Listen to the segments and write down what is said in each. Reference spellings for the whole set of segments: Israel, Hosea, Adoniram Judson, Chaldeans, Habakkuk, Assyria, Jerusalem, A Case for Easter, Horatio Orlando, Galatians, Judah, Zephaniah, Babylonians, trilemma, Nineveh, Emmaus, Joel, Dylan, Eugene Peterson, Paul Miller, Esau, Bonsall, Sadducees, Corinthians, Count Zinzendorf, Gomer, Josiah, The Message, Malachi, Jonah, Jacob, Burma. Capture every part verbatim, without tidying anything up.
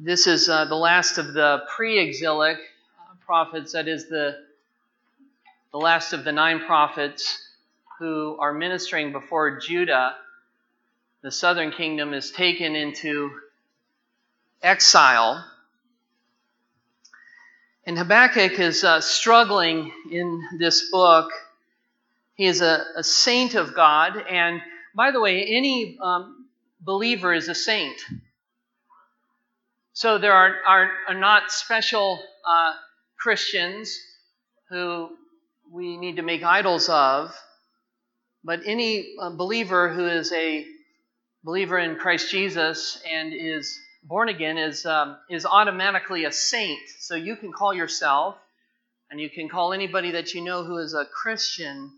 This is uh, the last of the pre-exilic uh, prophets, that is the, the last of the nine prophets who are ministering before Judah. The southern kingdom is taken into exile. And Habakkuk is uh, struggling in this book. He is a, a saint of God. And by the way, any um, believer is a saint. So there are, are, are not special uh, Christians who we need to make idols of. But any uh, believer who is a believer in Christ Jesus and is born again is um, is automatically a saint. So you can call yourself, and you can call anybody that you know who is a Christian,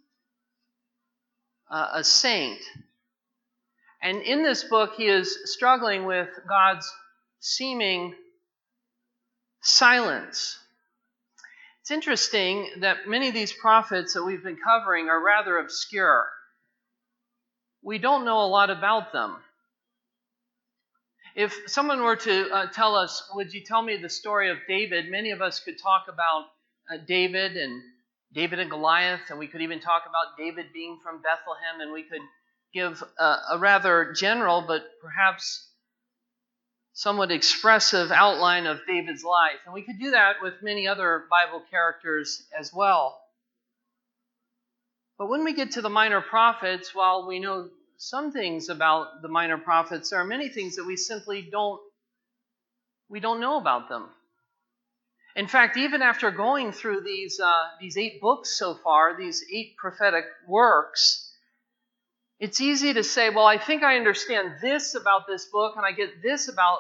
uh, a saint. And in this book, he is struggling with God's seeming silence. It's interesting that many of these prophets that we've been covering are rather obscure. We don't know a lot about them. If someone were to uh, tell us, would you tell me the story of David, many of us could talk about uh, David and David and Goliath, and we could even talk about David being from Bethlehem, and we could give uh, a rather general but perhaps somewhat expressive outline of David's life. And we could do that with many other Bible characters as well. But when we get to the minor prophets, while we know some things about the minor prophets, there are many things that we simply don't, we don't know about them. In fact, even after going through these, uh, these eight books so far, these eight prophetic works, it's easy to say, well, I think I understand this about this book, and I get this about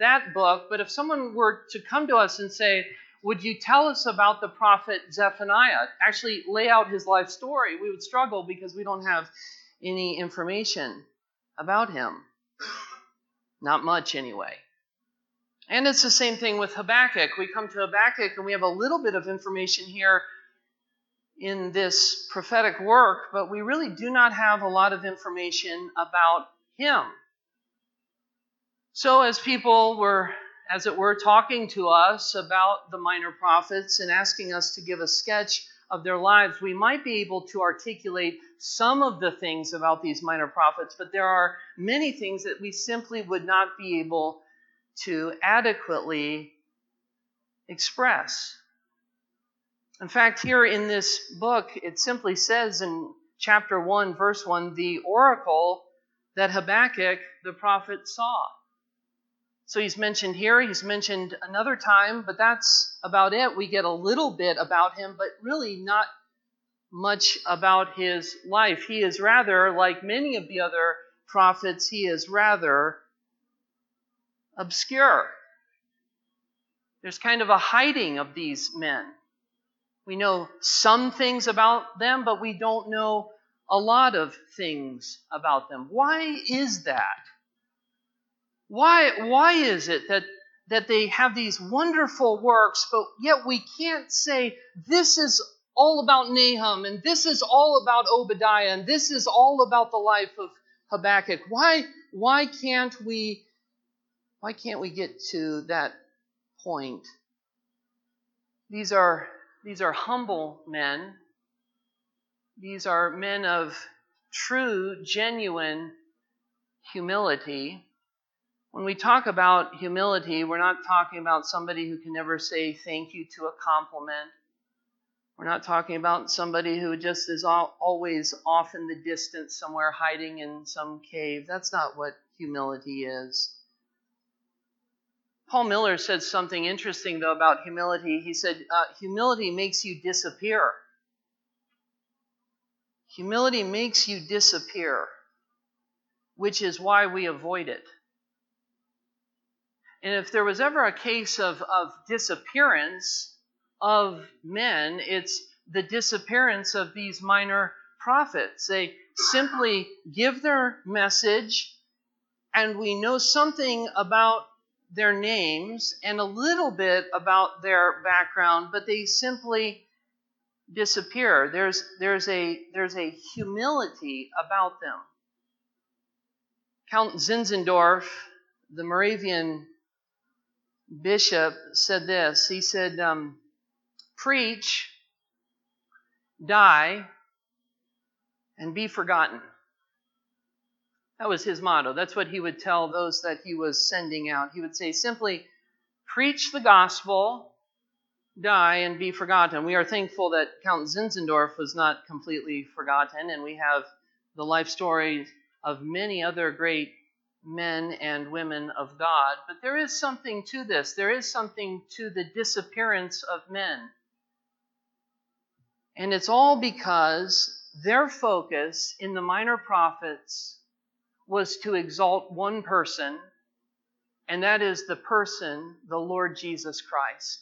that book. But if someone were to come to us and say, would you tell us about the prophet Zephaniah? Actually, lay out his life story. We would struggle because we don't have any information about him. Not much, anyway. And it's the same thing with Habakkuk. We come to Habakkuk and we have a little bit of information here in this prophetic work, but we really do not have a lot of information about him. So as people were, as it were, talking to us about the minor prophets and asking us to give a sketch of their lives, we might be able to articulate some of the things about these minor prophets, but there are many things that we simply would not be able to adequately express. In fact, here in this book, it simply says in chapter one, verse one, the oracle that Habakkuk the prophet saw. So he's mentioned here, he's mentioned another time, but that's about it. We get a little bit about him, but really not much about his life. He is rather, like many of the other prophets, he is rather obscure. There's kind of a hiding of these men. We know some things about them, but we don't know a lot of things about them. Why is that? Why, why is it that, that they have these wonderful works, but yet we can't say, this is all about Nahum, and this is all about Obadiah, and this is all about the life of Habakkuk? Why, why can't we, why can't we get to that point? These are, these are humble men. These are men of true, genuine humility. When we talk about humility, we're not talking about somebody who can never say thank you to a compliment. We're not talking about somebody who just is always off in the distance somewhere hiding in some cave. That's not what humility is. Paul Miller said something interesting, though, about humility. He said, uh, humility makes you disappear. Humility makes you disappear, which is why we avoid it. And if there was ever a case of, of disappearance of men, it's the disappearance of these minor prophets. They simply give their message, and we know something about their names and a little bit about their background, but they simply disappear. There's, there's a, there's a humility about them. Count Zinzendorf, the Moravian bishop said this. He said, um, preach, die, and be forgotten. That was his motto. That's what he would tell those that he was sending out. He would say simply, preach the gospel, die, and be forgotten. We are thankful that Count Zinzendorf was not completely forgotten, and we have the life stories of many other great men and women of God. But there is something to this. There is something to the disappearance of men. And it's all because their focus in the minor prophets was to exalt one person, and that is the person, the Lord Jesus Christ.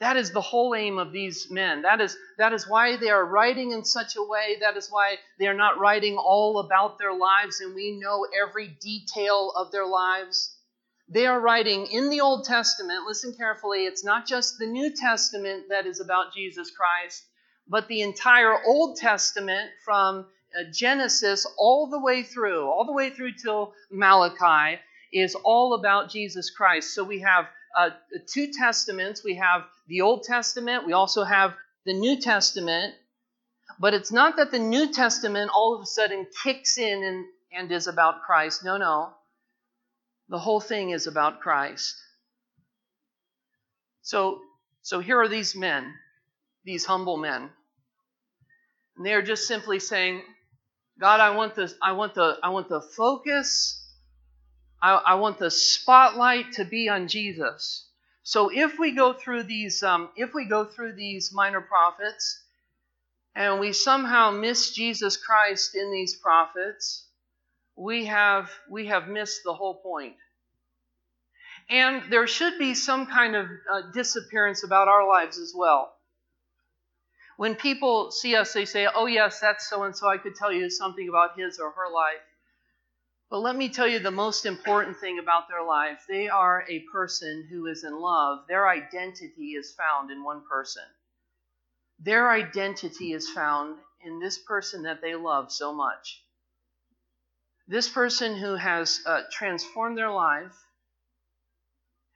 That is the whole aim of these men. That is, that is why they are writing in such a way. That is why they are not writing all about their lives, and we know every detail of their lives. They are writing in the Old Testament. Listen carefully. It's not just the New Testament that is about Jesus Christ, but the entire Old Testament from Genesis all the way through, all the way through till Malachi, is all about Jesus Christ. So we have Uh, two testaments. We have the Old Testament. We also have the New Testament. But it's not that the New Testament all of a sudden kicks in and, and is about Christ. No, no. The whole thing is about Christ. So, so here are these men, these humble men. And they are just simply saying, God, I want this, I want the, I want the focus. I, I want the spotlight to be on Jesus. So if we go through these, um, if we go through these minor prophets, and we somehow miss Jesus Christ in these prophets, we have we have missed the whole point. And there should be some kind of uh, disappearance about our lives as well. When people see us, they say, "Oh yes, that's so and so. I could tell you something about his or her life." But let me tell you the most important thing about their life. They are a person who is in love. Their identity is found in one person. Their identity is found in this person that they love so much. This person who has uh, transformed their life,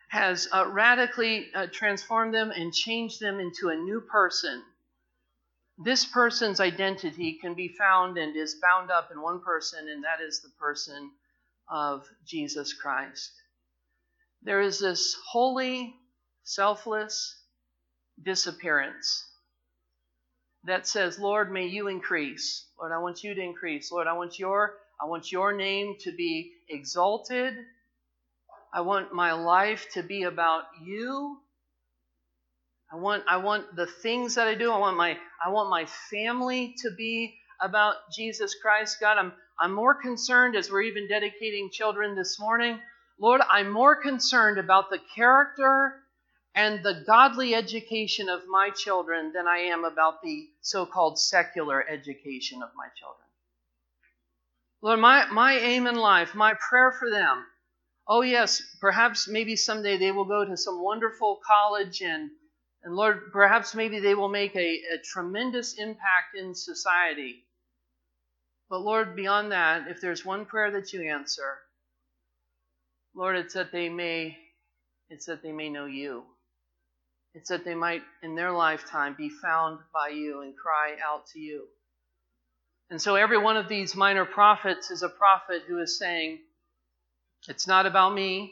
has uh, radically uh, transformed them and changed them into a new person. This person's identity can be found and is bound up in one person, and that is the person of Jesus Christ. There is this holy, selfless disappearance that says, Lord, may you increase. Lord, I want you to increase. Lord, I want your, I want your name to be exalted. I want my life to be about you. I want, I want the things that I do. I want my, I want my family to be about Jesus Christ. God, I'm, I'm more concerned, as we're even dedicating children this morning. Lord, I'm more concerned about the character and the godly education of my children than I am about the so-called secular education of my children. Lord, my, my aim in life, my prayer for them. Oh yes, perhaps maybe someday they will go to some wonderful college, and And Lord, perhaps maybe they will make a, a tremendous impact in society. But Lord, beyond that, if there's one prayer that you answer, Lord, it's that they may, it's that they may know you. It's that they might, in their lifetime, be found by you and cry out to you. And so every one of these minor prophets is a prophet who is saying, it's not about me.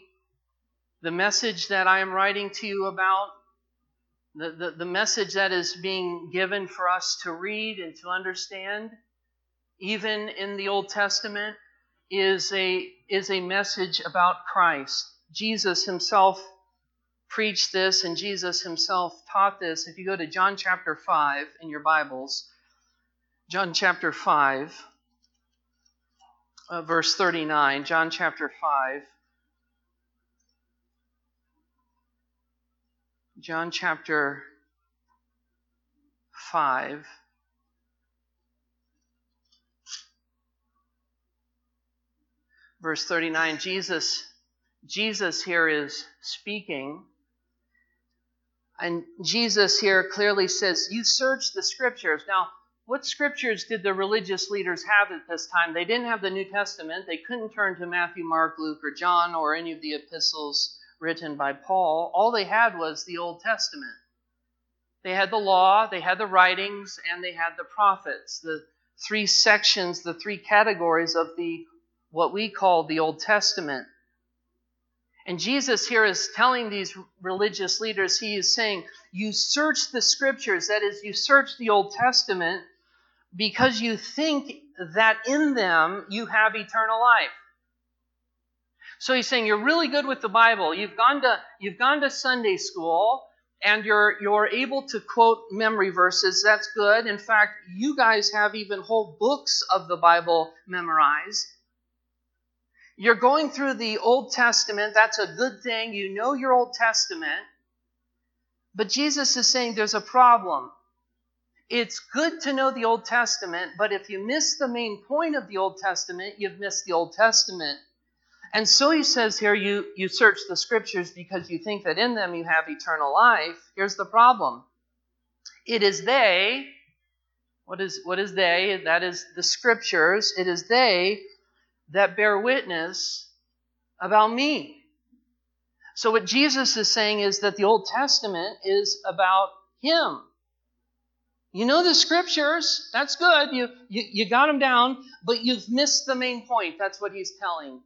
The message that I am writing to you about, The, the, the message that is being given for us to read and to understand, even in the Old Testament, is a, is a message about Christ. Jesus himself preached this, and Jesus himself taught this. If you go to John chapter five in your Bibles, John chapter five, uh, verse thirty-nine, John chapter five, John chapter five, verse thirty-nine, Jesus, Jesus here is speaking, and Jesus here clearly says, you search the scriptures. Now, what scriptures did the religious leaders have at this time? They didn't have the New Testament. They couldn't turn to Matthew, Mark, Luke, or John, or any of the epistles written by Paul, all they had was the Old Testament. They had the law, they had the writings, and they had the prophets, the three sections, the three categories of the what we call the Old Testament. And Jesus here is telling these religious leaders, he is saying, you search the scriptures, that is, you search the Old Testament, because you think that in them you have eternal life. So he's saying, you're really good with the Bible. You've gone to, you've gone to Sunday school, and you're, you're able to quote memory verses. That's good. In fact, you guys have even whole books of the Bible memorized. You're going through the Old Testament. That's a good thing. You know your Old Testament. But Jesus is saying there's a problem. It's good to know the Old Testament, but if you miss the main point of the Old Testament, you've missed the Old Testament. And so he says here, you, you search the scriptures because you think that in them you have eternal life. Here's the problem. It is they, what is, what is they? That is the scriptures. It is they that bear witness about me. So what Jesus is saying is that the Old Testament is about him. You know the scriptures, that's good, you, you, you got them down, but you've missed the main point. That's what he's telling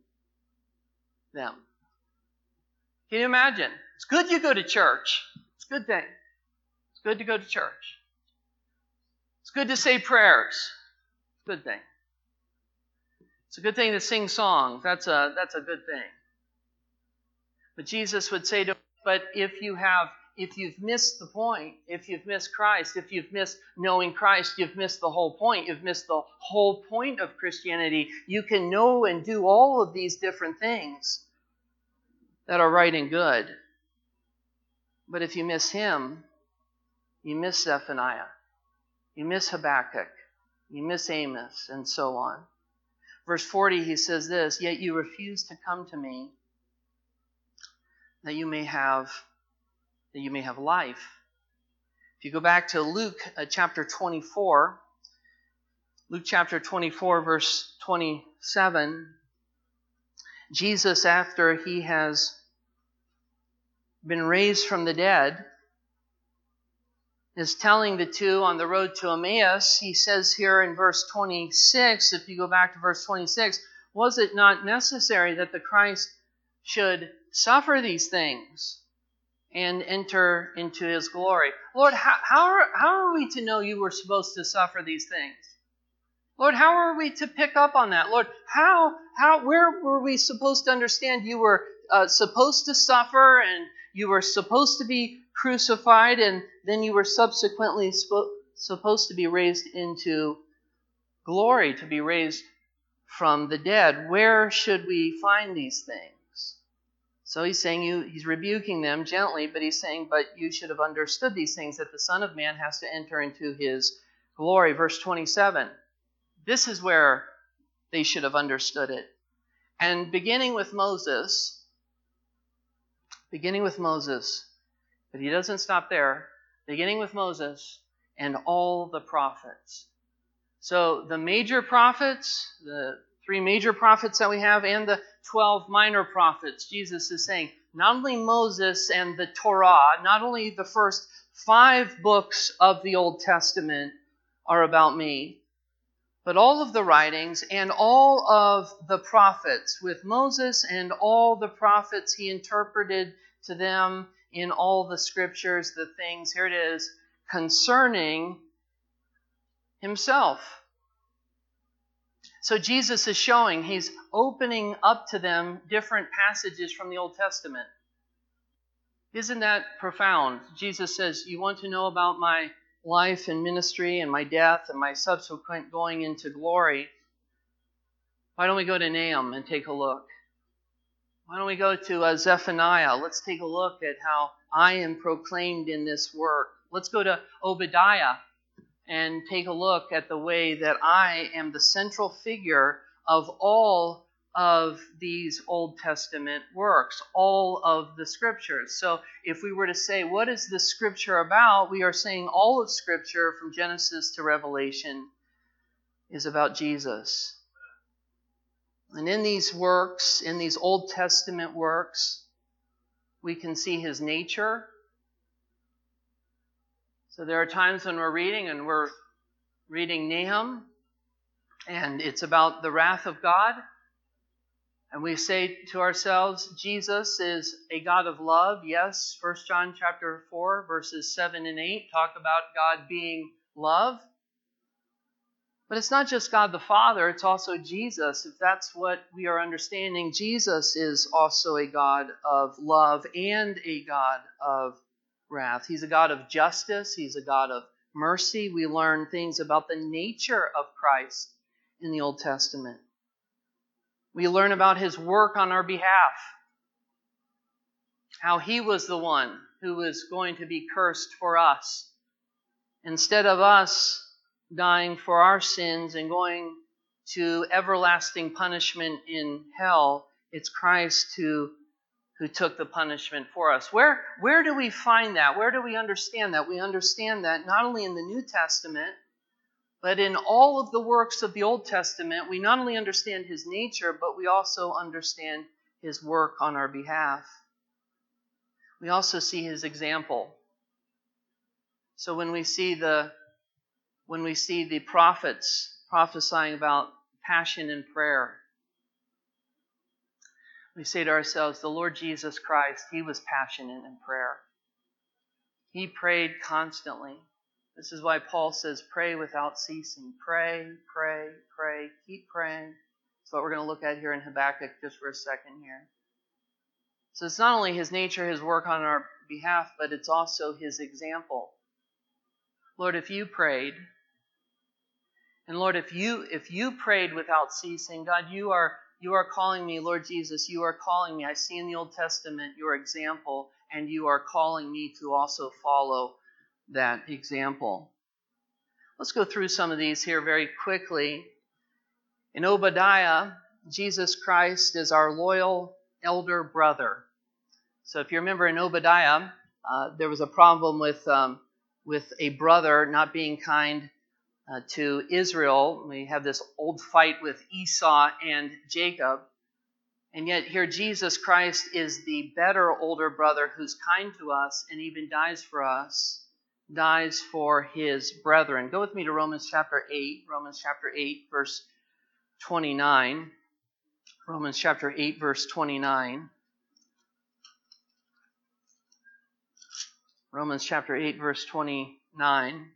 them. Can you imagine? It's good you go to church. It's a good thing. It's good to go to church. It's good to say prayers. It's a good thing. It's a good thing to sing songs. That's a, that's a good thing. But Jesus would say to him, but if you have, if you've missed the point, if you've missed Christ, if you've missed knowing Christ, you've missed the whole point. You've missed the whole point of Christianity. You can know and do all of these different things that are right and good. But if you miss him, you miss Zephaniah, you miss Habakkuk, you miss Amos, and so on. Verse forty, he says this, yet you refuse to come to me that you may have that you may have life. If you go back to Luke uh, chapter twenty-four, Luke chapter twenty-four, verse twenty-seven, Jesus, after he has been raised from the dead, is telling the two on the road to Emmaus, he says here in verse twenty-six, if you go back to verse twenty-six, was it not necessary that the Christ should suffer these things and enter into his glory? Lord, how, how, are, how are we to know you were supposed to suffer these things? Lord, how are we to pick up on that? Lord, how, how, where were we supposed to understand you were uh, supposed to suffer and you were supposed to be crucified and then you were subsequently spo- supposed to be raised into glory, to be raised from the dead? Where should we find these things? So he's saying, you, he's rebuking them gently, but he's saying, but you should have understood these things, that the Son of Man has to enter into his glory. Verse twenty-seven, this is where they should have understood it. And beginning with Moses, beginning with Moses, but he doesn't stop there, beginning with Moses and all the prophets. So the major prophets, the three major prophets that we have, and the twelve minor prophets, Jesus is saying, not only Moses and the Torah, not only the first five books of the Old Testament are about me, but all of the writings and all of the prophets. With Moses and all the prophets, he interpreted to them in all the scriptures the things, here it is, concerning himself. So Jesus is showing, he's opening up to them different passages from the Old Testament. Isn't that profound? Jesus says, you want to know about my life and ministry and my death and my subsequent going into glory? Why don't we go to Nahum and take a look? Why don't we go to uh, Zephaniah? Let's take a look at how I am proclaimed in this work. Let's go to Obadiah and take a look at the way that I am the central figure of all of these Old Testament works, all of the scriptures. So if we were to say, what is the scripture about? We are saying all of scripture from Genesis to Revelation is about Jesus. And in these works, in these Old Testament works, We can see his nature. So there are times when we're reading and we're reading Nahum, and it's about the wrath of God. And we say to ourselves, Jesus is a God of love. Yes, First John chapter four, verses seven and eight talk about God being love. But it's not just God the Father, it's also Jesus. If that's what we are understanding, Jesus is also a God of love and a God of wrath. He's a God of justice. He's a God of mercy. We learn things about the nature of Christ in the Old Testament. We learn about his work on our behalf, how he was the one who was going to be cursed for us. Instead of us dying for our sins and going to everlasting punishment in hell, it's Christ who, who took the punishment for us. Where, where do we find that? Where do we understand that? We understand that not only in the New Testament, but in all of the works of the Old Testament. We not only understand his nature, but we also understand his work on our behalf. We also see his example. So when we see the When we see the prophets prophesying about passion and prayer, we say to ourselves, the Lord Jesus Christ, he was passionate in prayer. He prayed constantly. This is why Paul says, pray without ceasing. Pray, pray, pray, keep praying. That's what we're going to look at here in Habakkuk just for a second here. So it's not only his nature, his work on our behalf, but it's also his example. Lord, if you prayed, and Lord, if you if you prayed without ceasing, God, you are you are calling me, Lord Jesus, you are calling me. I see in the Old Testament your example, and you are calling me to also follow that example. Let's go through some of these here very quickly. In Obadiah, Jesus Christ is our loyal elder brother. So if you remember in Obadiah, uh, there was a problem with um, with a brother not being kind uh, to Israel. We have this old fight with Esau and Jacob. And yet here Jesus Christ is the better older brother who's kind to us and even dies for us, dies for his brethren. Go with me to Romans chapter eight, Romans chapter eight, verse twenty-nine. Romans chapter eight, verse twenty-nine. Romans chapter eight, verse twenty-nine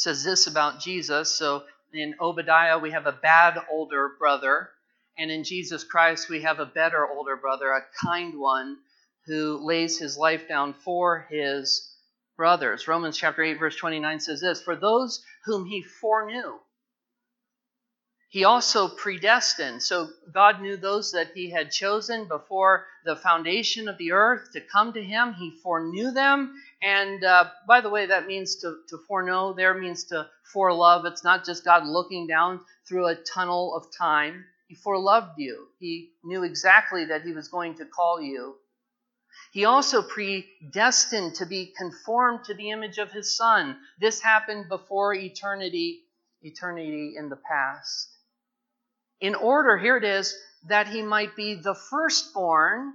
says this about Jesus. So in Obadiah, we have a bad older brother. And in Jesus Christ, we have a better older brother, a kind one who lays his life down for his brothers. Romans chapter eight, verse twenty-nine says this, for those whom he foreknew, he also predestined. So God knew those that he had chosen before the foundation of the earth to come to him. He foreknew them. And uh, by the way, that means to, to foreknow there means to forelove. It's not just God looking down through a tunnel of time. He foreloved you. He knew exactly that he was going to call you. He also predestined to be conformed to the image of his son. This happened before eternity, eternity in the past. In order, here it is, that he might be the firstborn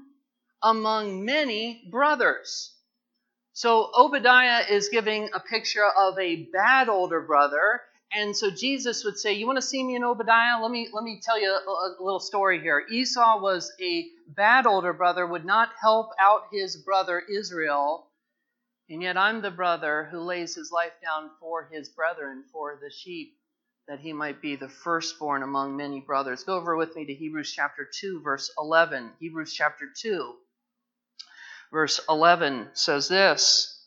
among many brothers. So Obadiah is giving a picture of a bad older brother. And so Jesus would say, you want to see me in Obadiah? Let me, let me tell you a, a little story here. Esau was a bad older brother, would not help out his brother Israel. And yet I'm the brother who lays his life down for his brethren, for the sheep, that he might be the firstborn among many brothers. Go over with me to Hebrews chapter two, verse eleven. Hebrews chapter two, verse eleven says this.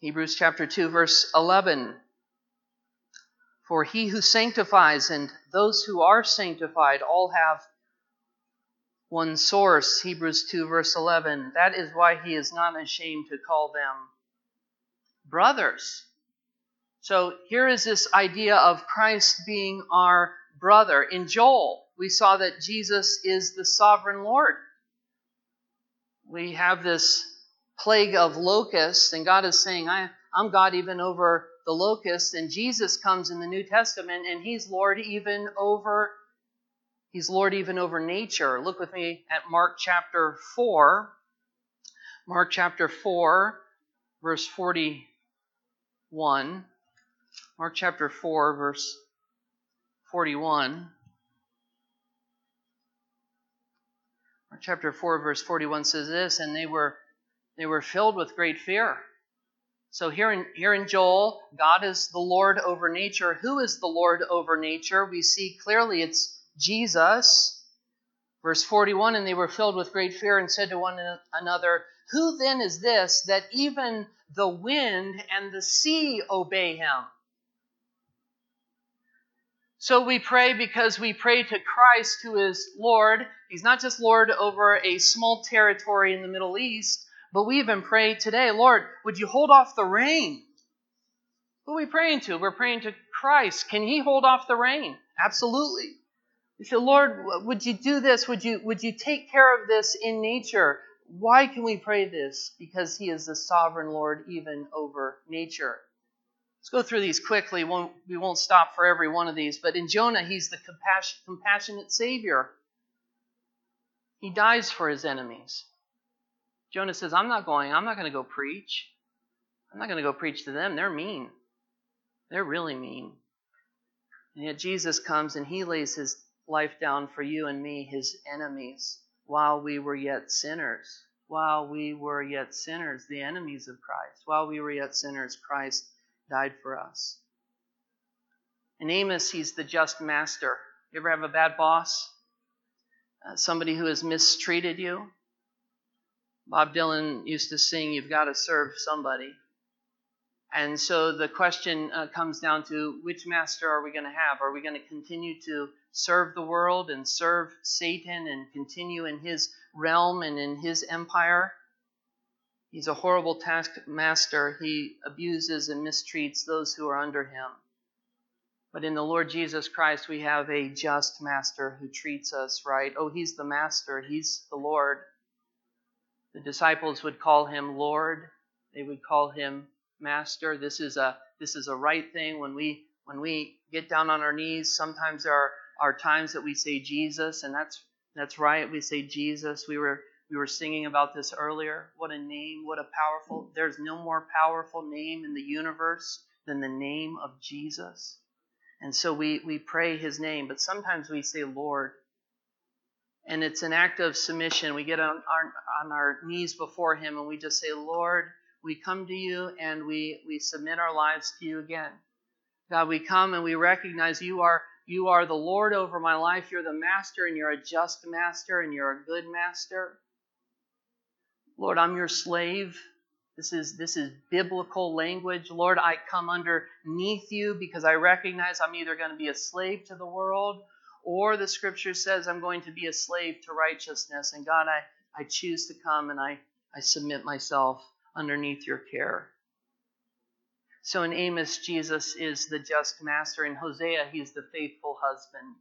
Hebrews chapter two, verse eleven. For he who sanctifies and those who are sanctified all have one source. Hebrews two, verse eleven. That is why he is not ashamed to call them brothers. So here is this idea of Christ being our brother. In Joel, we saw that Jesus is the sovereign Lord. We have this plague of locusts, and God is saying, I, I'm God even over the locusts. And Jesus comes in the New Testament, and he's Lord even over He's Lord even over nature. Look with me at Mark chapter four. Mark chapter four, verse forty-one. Mark chapter four, verse forty-one. Mark chapter four, verse forty-one says this, and they were they were filled with great fear. So here in here in Joel, God is the Lord over nature. Who is the Lord over nature? We see clearly it's Jesus. Verse forty-one, and they were filled with great fear and said to one another, who then is this that even the wind and the sea obey him? So we pray because we pray to Christ, who is Lord. He's not just Lord over a small territory in the Middle East, but we even pray today, Lord, would you hold off the rain? Who are we praying to? We're praying to Christ. Can he hold off the rain? Absolutely. We say, Lord, would you do this? Would you, would you take care of this in nature? Why can we pray this? Because he is the sovereign Lord even over nature. Let's go through these quickly. Won't, we won't stop for every one of these. But in Jonah, he's the compassion, compassionate Savior. He dies for his enemies. Jonah says, I'm not going, I'm not going to go preach. I'm not going to go preach to them. They're mean. They're really mean. And yet Jesus comes and he lays his life down for you and me, his enemies, while we were yet sinners. While we were yet sinners, the enemies of Christ. While we were yet sinners, Christ died for us. In Amos, he's the just master. You ever have a bad boss? Uh, somebody who has mistreated you? Bob Dylan used to sing, you've got to serve somebody. And so the question uh, comes down to, which master are we going to have? Are we going to continue to serve the world and serve Satan and continue in his realm and in his empire? He's a horrible taskmaster. He abuses and mistreats those who are under him. But in the Lord Jesus Christ, we have a just master who treats us right. Oh, he's the master. He's the Lord. The disciples would call him Lord. They would call him Master. This is a this is a right thing. When we when we get down on our knees, sometimes there are, are times that we say Jesus, and that's that's right. We say Jesus. We were we were singing about this earlier. What a name! What a powerful! There's no more powerful name in the universe than the name of Jesus. And so we we pray his name, but sometimes we say Lord. And it's an act of submission. We get on our, on our knees before him and we just say, Lord, we come to you and we, we submit our lives to you again. God, we come and we recognize you are you are the Lord over my life. You're the master and you're a just master and you're a good master. Lord, I'm your slave. This is, this is biblical language. Lord, I come underneath you because I recognize I'm either going to be a slave to the world, or the scripture says I'm going to be a slave to righteousness. And God, I, I choose to come and I, I submit myself underneath your care. So in Amos, Jesus is the just master. In Hosea, he's the faithful husband.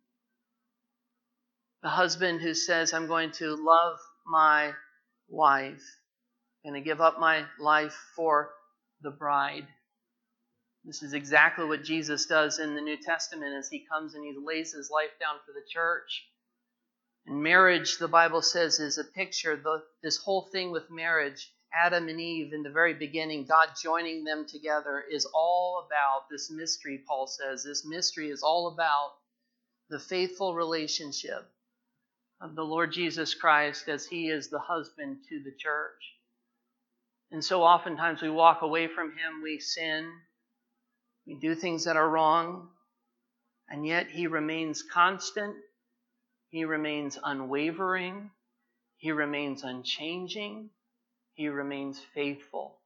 The husband who says, I'm going to love my wife. I'm going to give up my life for the bride. This is exactly what Jesus does in the New Testament as he comes and he lays his life down for the church. And marriage, the Bible says, is a picture, the, this whole thing with marriage, Adam and Eve in the very beginning, God joining them together, is all about this mystery, Paul says. This mystery is all about the faithful relationship of the Lord Jesus Christ as he is the husband to the church. And so oftentimes we walk away from him, we sin, we do things that are wrong, and yet he remains constant. He remains unwavering. He remains unchanging. He remains faithful.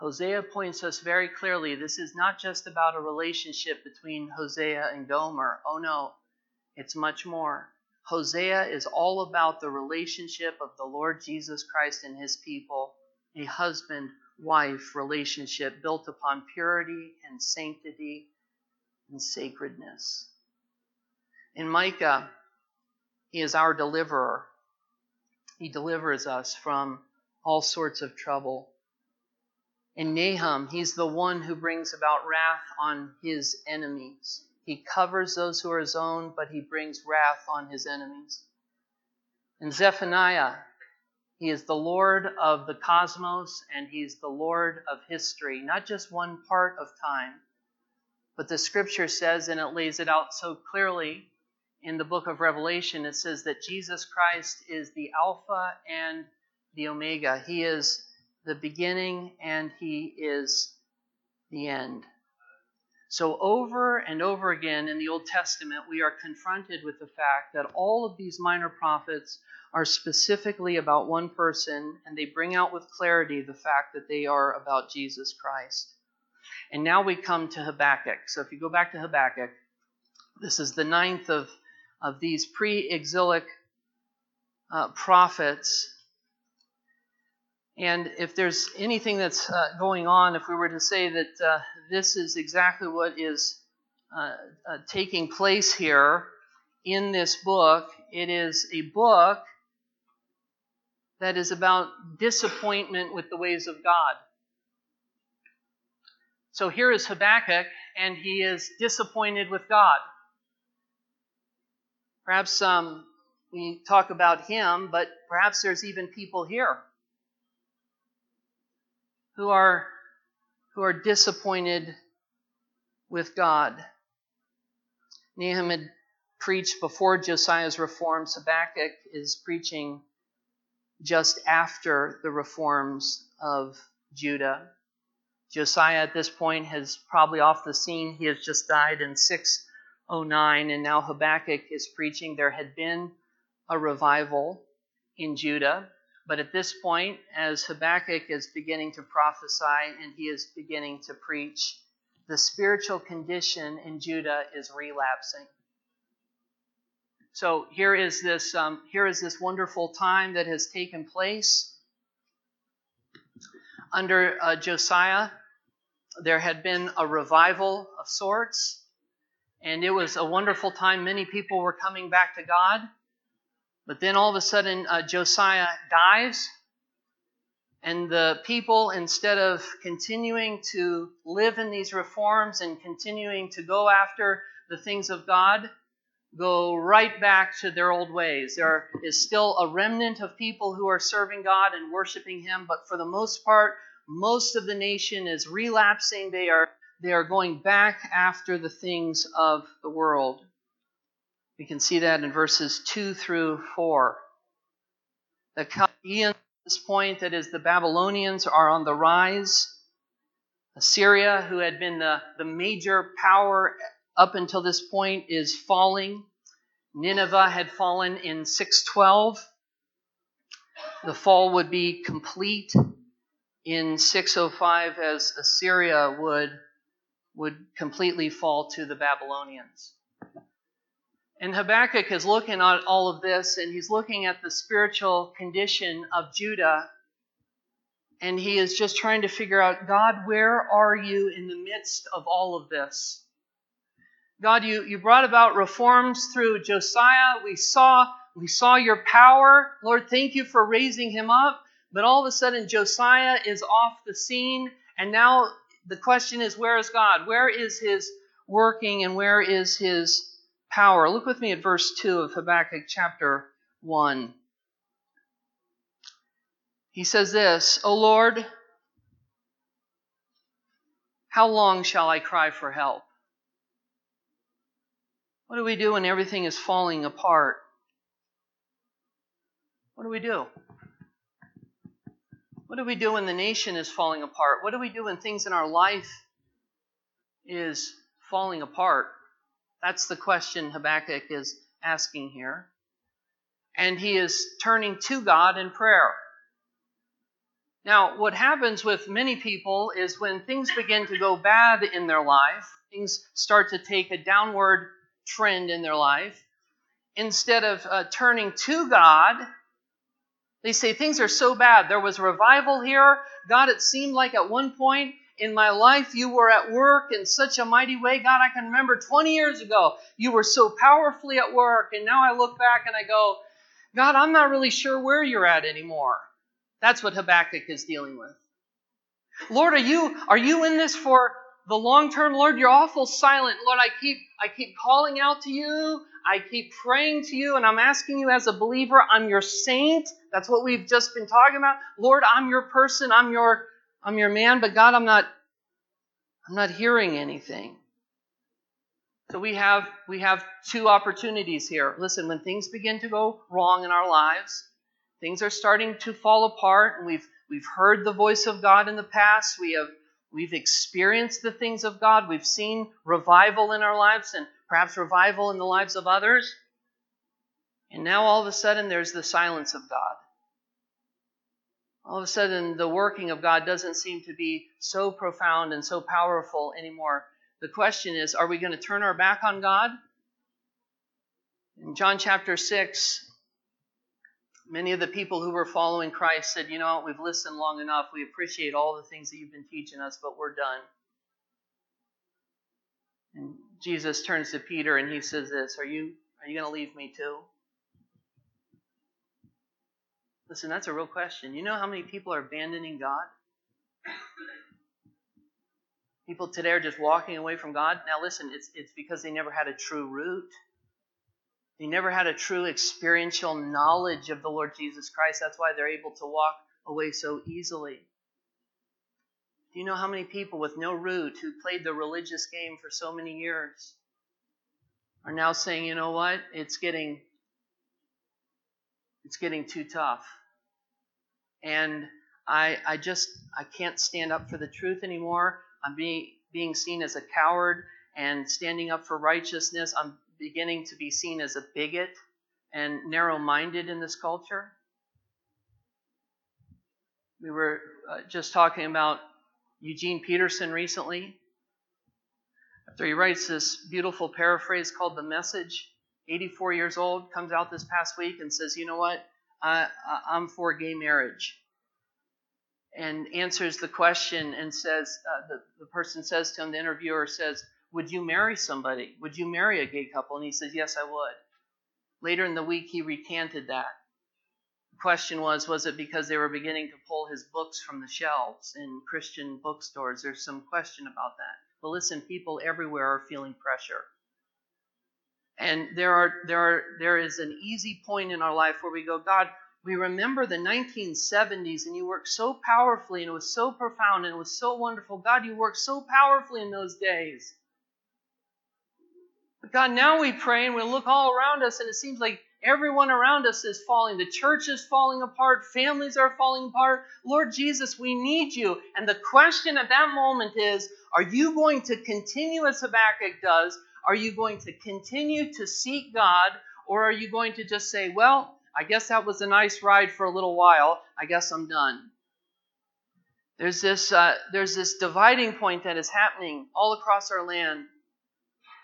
Hosea points us very clearly. This is not just about a relationship between Hosea and Gomer. Oh no, it's much more. Hosea is all about the relationship of the Lord Jesus Christ and his people, a husband wife relationship built upon purity and sanctity and sacredness. In Micah, he is our deliverer. He delivers us from all sorts of trouble. In Nahum, he's the one who brings about wrath on his enemies. He covers those who are his own, but he brings wrath on his enemies. In Zephaniah, he is the Lord of the cosmos, and he's the Lord of history, not just one part of time. But the scripture says, and it lays it out so clearly in the book of Revelation, it says that Jesus Christ is the Alpha and the Omega. He is the beginning and he is the end. So over and over again in the Old Testament, we are confronted with the fact that all of these minor prophets are specifically about one person, and they bring out with clarity the fact that they are about Jesus Christ. And now we come to Habakkuk. So if you go back to Habakkuk, this is the ninth of, of these pre-exilic uh, prophets. And if there's anything that's uh, going on, if we were to say that uh, this is exactly what is uh, uh, taking place here in this book, it is a book that is about disappointment with the ways of God. So here is Habakkuk, and he is disappointed with God. Perhaps um, we talk about him, but perhaps there's even people here who are who are disappointed with God. Nahum had preached before Josiah's reforms. Habakkuk is preaching just after the reforms of Judah. Josiah at this point is probably off the scene. He has just died in six oh nine, and now Habakkuk is preaching. There had been a revival in Judah, but at this point, as Habakkuk is beginning to prophesy and he is beginning to preach, the spiritual condition in Judah is relapsing. So here is this, um, here is this wonderful time that has taken place. Under uh, Josiah, there had been a revival of sorts, and it was a wonderful time. Many people were coming back to God, but then all of a sudden uh, Josiah dies, and the people, instead of continuing to live in these reforms and continuing to go after the things of God, go right back to their old ways. There is still a remnant of people who are serving God and worshiping Him, but for the most part, most of the nation is relapsing. They are, they are going back after the things of the world. We can see that in verses two through four. The Chaldeans, at this point, that is the Babylonians, are on the rise. Assyria, who had been the, the major power up until this point, is falling. Nineveh had fallen in six twelve. The fall would be complete in six oh five as Assyria would, would completely fall to the Babylonians. And Habakkuk is looking at all of this, and he's looking at the spiritual condition of Judah, and he is just trying to figure out, God, where are you in the midst of all of this? God, you, you brought about reforms through Josiah. We saw, we saw your power. Lord, thank you for raising him up. But all of a sudden, Josiah is off the scene. And now the question is, where is God? Where is his working and where is his power? Look with me at verse two of Habakkuk chapter one. He says this, O Lord, how long shall I cry for help? What do we do when everything is falling apart? What do we do? What do we do when the nation is falling apart? What do we do when things in our life is falling apart? That's the question Habakkuk is asking here. And he is turning to God in prayer. Now, what happens with many people is when things begin to go bad in their life, things start to take a downward trend in their life, instead of uh, turning to God, they say, things are so bad. There was revival here. God, it seemed like at one point in my life, you were at work in such a mighty way. God, I can remember twenty years ago, you were so powerfully at work. And now I look back and I go, God, I'm not really sure where you're at anymore. That's what Habakkuk is dealing with. Lord, are you, are you in this for the long term, Lord, you're awful silent. Lord, I keep I keep calling out to you. I keep praying to you, and I'm asking you as a believer, I'm your saint. That's what we've just been talking about. Lord, I'm your person. I'm your I'm your man, but God, I'm not I'm not hearing anything. So we have we have two opportunities here. Listen, when things begin to go wrong in our lives, things are starting to fall apart, and we've we've heard the voice of God in the past. We have we've experienced the things of God. We've seen revival in our lives and perhaps revival in the lives of others. And now all of a sudden there's the silence of God. All of a sudden the working of God doesn't seem to be so profound and so powerful anymore. The question is, are we going to turn our back on God? In John chapter six, many of the people who were following Christ said, you know, we've listened long enough. We appreciate all the things that you've been teaching us, but we're done. And Jesus turns to Peter and he says this, are you, are you going to leave me too? Listen, that's a real question. You know how many people are abandoning God? People today are just walking away from God. Now listen, it's it's because they never had a true root. They never had a true experiential knowledge of the Lord Jesus Christ. That's why they're able to walk away so easily. Do you know how many people with no root who played the religious game for so many years are now saying, you know what, it's getting, it's getting too tough. And I I just, I can't stand up for the truth anymore. I'm being being seen as a coward and standing up for righteousness. I'm beginning to be seen as a bigot and narrow-minded in this culture. We were uh, just talking about Eugene Peterson recently. After he writes this beautiful paraphrase called The Message, eighty-four years old, comes out this past week and says, you know what, I, I'm for gay marriage. And answers the question and says, uh, the, the person says to him, the interviewer says, would you marry somebody? Would you marry a gay couple? And he says, yes, I would. Later in the week, he recanted that. The question was, was it because they were beginning to pull his books from the shelves in Christian bookstores? There's some question about that. But listen, people everywhere are feeling pressure. And there are there are there is an easy point in our life where we go, God, we remember the nineteen seventies, and you worked so powerfully, and it was so profound, and it was so wonderful. God, you worked so powerfully in those days. But God, now we pray, and we look all around us, and it seems like everyone around us is falling. The church is falling apart. Families are falling apart. Lord Jesus, we need you. And the question at that moment is, are you going to continue as Habakkuk does? Are you going to continue to seek God, or are you going to just say, well, I guess that was a nice ride for a little while. I guess I'm done. There's this uh, there's this dividing point that is happening all across our land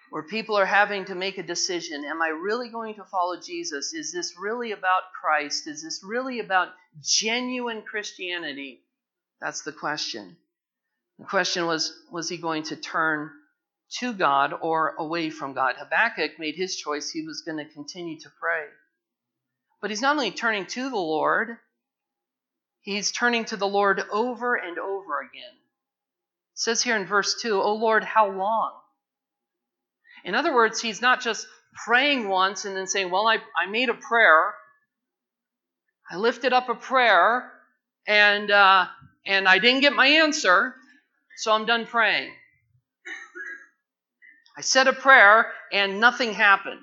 where people are having to make a decision. Am I really going to follow Jesus? Is this really about Christ? Is this really about genuine Christianity? That's the question. The question was, was he going to turn to God or away from God? Habakkuk made his choice. He was going to continue to pray. But he's not only turning to the Lord, he's turning to the Lord over and over again. It says here in verse two, O Lord, how long? In other words, he's not just praying once and then saying, well, I, I made a prayer. I lifted up a prayer and uh, and I didn't get my answer, so I'm done praying. I said a prayer and nothing happened.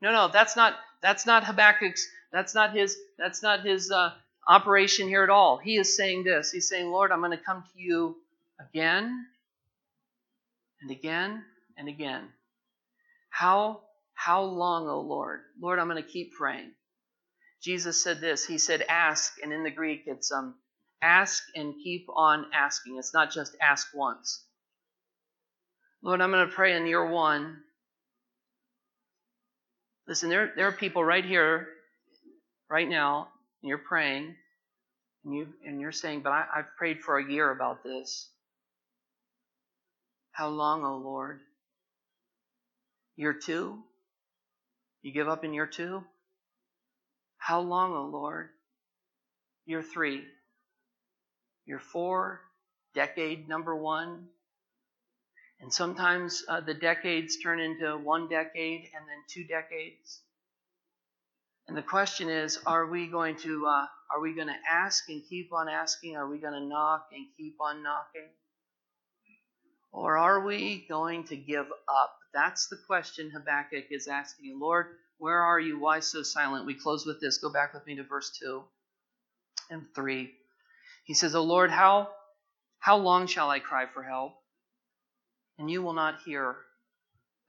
No, no, that's not... That's not Habakkuk's, that's not his, that's not his uh, operation here at all. He is saying this. He's saying, Lord, I'm going to come to you again and again and again. How, how long, O Lord? Lord, I'm going to keep praying. Jesus said this. He said, ask, and in the Greek, it's um, ask and keep on asking. It's not just ask once. Lord, I'm going to pray in year one. Listen, there, there are people right here, right now, and you're praying, and, you, and you're saying, but I, I've prayed for a year about this. How long, O Lord? Year two? You give up in year two? How long, O Lord? Year three? Year four? Decade number one? And sometimes uh, the decades turn into one decade and then two decades. And the question is, are we going to uh, are we going to ask and keep on asking? Are we going to knock and keep on knocking? Or are we going to give up? That's the question Habakkuk is asking. Lord, where are you? Why so silent? We close with this. Go back with me to verse two and three. He says, O Lord, how, how long shall I cry for help? And you will not hear.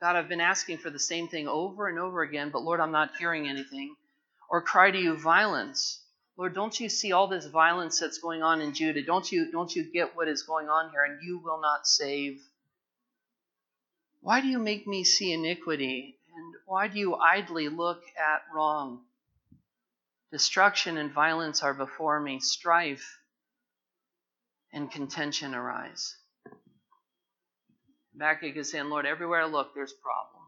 God, I've been asking for the same thing over and over again, but Lord, I'm not hearing anything. Or cry to you violence. Lord, don't you see all this violence that's going on in Judah? Don't you, don't you get what is going on here? And you will not save. Why do you make me see iniquity? And why do you idly look at wrong? Destruction and violence are before me. Strife and contention arise. Habakkuk is saying, Lord, everywhere I look, there's problems.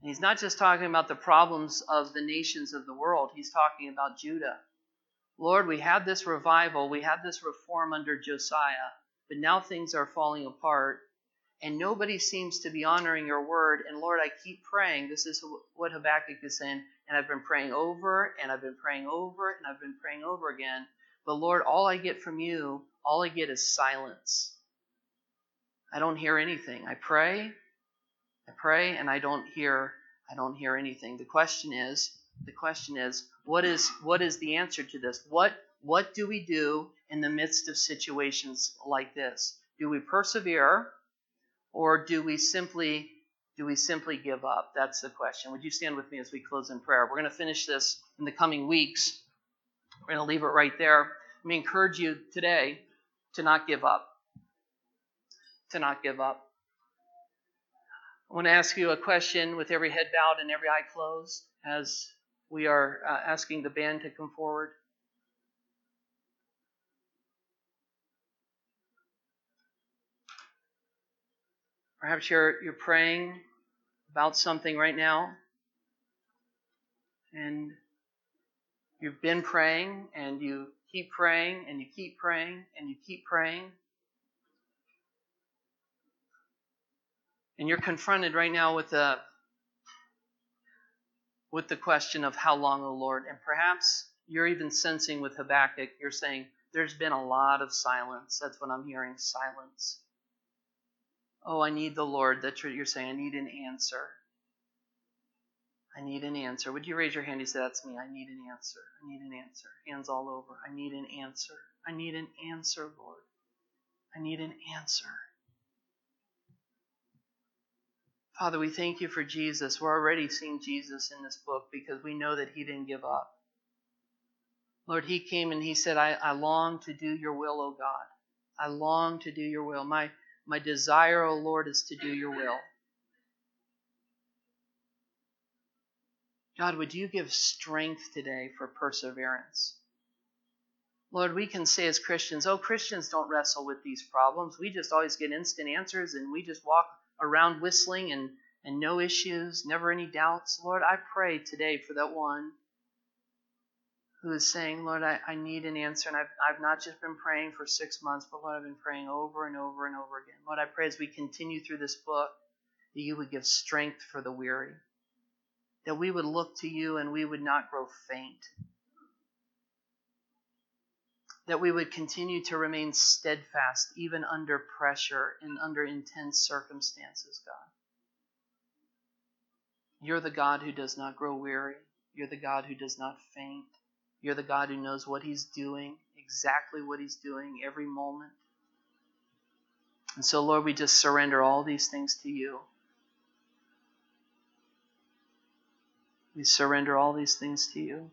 And he's not just talking about the problems of the nations of the world. He's talking about Judah. Lord, we had this revival. We had this reform under Josiah. But now things are falling apart. And nobody seems to be honoring your word. And Lord, I keep praying. This is what Habakkuk is saying. And I've been praying over, and I've been praying over, and I've been praying over again. But Lord, all I get from you, all I get is silence. I don't hear anything. I pray, I pray, and I don't hear, I don't hear anything. The question is, the question is, what is what is the answer to this? What what do we do in the midst of situations like this? Do we persevere, or do we simply do we simply give up? That's the question. Would you stand with me as we close in prayer? We're going to finish this in the coming weeks. We're going to leave it right there. Let me encourage you today to not give up. To not give up. I want to ask you a question with every head bowed and every eye closed as we are uh, asking the band to come forward. Perhaps you're you're praying about something right now, and you've been praying, and you keep praying, and you keep praying, and you keep praying. And you're confronted right now with the, with the question of how long, O Lord. And perhaps you're even sensing with Habakkuk, you're saying, there's been a lot of silence. That's what I'm hearing, silence. Oh, I need the Lord. That's what you're saying. I need an answer. I need an answer. Would you raise your hand? You say, that's me. I need an answer. I need an answer. Hands all over. I need an answer. I need an answer, Lord. I need an answer. Father, we thank you for Jesus. We're already seeing Jesus in this book because we know that he didn't give up. Lord, he came and he said, I, I long to do your will, O God. I long to do your will. My, my desire, O Lord, is to do your will. God, would you give strength today for perseverance? Lord, we can say as Christians, oh, Christians don't wrestle with these problems. We just always get instant answers and we just walk around whistling and, and no issues, never any doubts. Lord, I pray today for that one who is saying, Lord, I, I need an answer. And I've, I've not just been praying for six months, but Lord, I've been praying over and over and over again. Lord, I pray as we continue through this book that you would give strength for the weary, that we would look to you and we would not grow faint, that we would continue to remain steadfast even under pressure and under intense circumstances, God. You're the God who does not grow weary. You're the God who does not faint. You're the God who knows what he's doing, exactly what he's doing every moment. And so, Lord, we just surrender all these things to you. We surrender all these things to you.